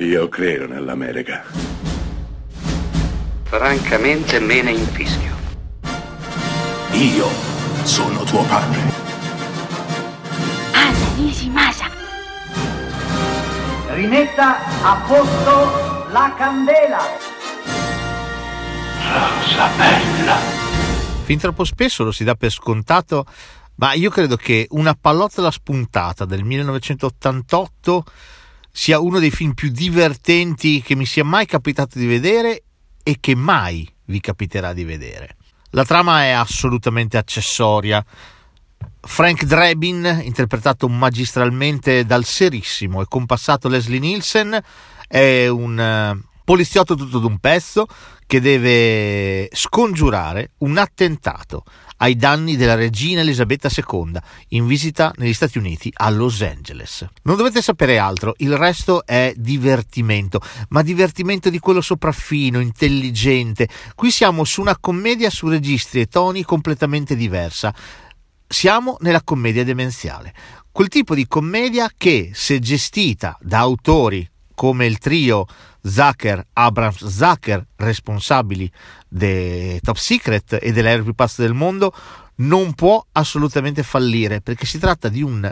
Io credo nell'America. Francamente me ne infischio. Io sono tuo padre. Anna Nishimasa. Rimetta a posto la candela. Rosa bella. Fin troppo spesso lo si dà per scontato, ma io credo che Una pallottola spuntata del 1988 sia uno dei film più divertenti che mi sia mai capitato di vedere e che mai vi capiterà di vedere. La trama è assolutamente accessoria. Frank Drebin, interpretato magistralmente dal serissimo e compassato Leslie Nielsen, è un poliziotto tutto d'un pezzo che deve scongiurare un attentato ai danni della regina Elisabetta II in visita negli Stati Uniti a Los Angeles. Non dovete sapere altro, il resto è divertimento, ma divertimento di quello sopraffino, intelligente. Qui siamo su una commedia su registri e toni completamente diversa. Siamo nella commedia demenziale, quel tipo di commedia che, se gestita da autori come il trio Zucker, Abrahams, Zucker, responsabili dei Top Secret e delle Aeropipazze del mondo, non può assolutamente fallire, perché si tratta di un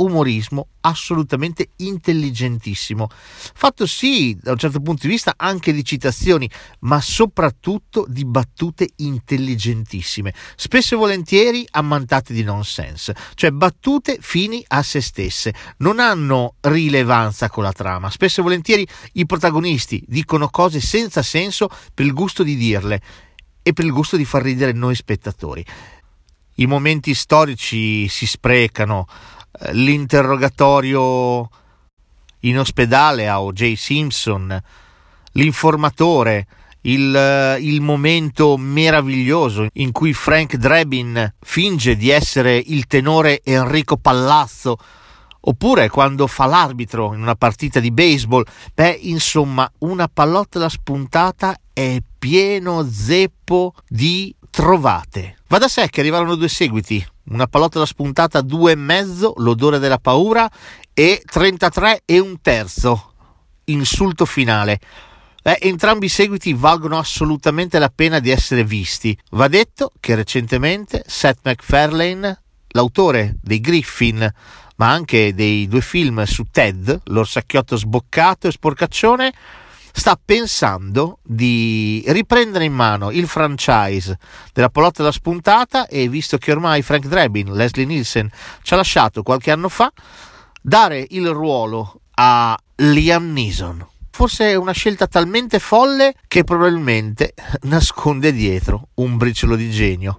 umorismo assolutamente intelligentissimo, fatto sì da un certo punto di vista anche di citazioni, ma soprattutto di battute intelligentissime, spesso e volentieri ammantate di nonsense, cioè battute fini a se stesse, non hanno rilevanza con la trama. Spesso e volentieri i protagonisti dicono cose senza senso per il gusto di dirle e per il gusto di far ridere noi spettatori. I momenti storici si sprecano, l'interrogatorio in ospedale a O.J. Simpson, l'informatore, il momento meraviglioso in cui Frank Drebin finge di essere il tenore Enrico Palazzo, oppure quando fa l'arbitro in una partita di baseball. Beh, insomma, Una pallottola spuntata è pieno zeppo di trovate. Va da sé che arrivarono 2 seguiti: Una pallottola spuntata 2,5, L'odore della paura, e 33 1/3, Insulto finale. Entrambi i seguiti valgono assolutamente la pena di essere visti. Va detto che recentemente Seth MacFarlane, l'autore dei Griffin, ma anche dei 2 film su Ted, l'orsacchiotto sboccato e sporcaccione, sta pensando di riprendere in mano il franchise della pallottola spuntata, e visto che ormai Frank Drebin, Leslie Nielsen, ci ha lasciato qualche anno fa, dare il ruolo a Liam Neeson. Forse è una scelta talmente folle che probabilmente nasconde dietro un briciolo di genio.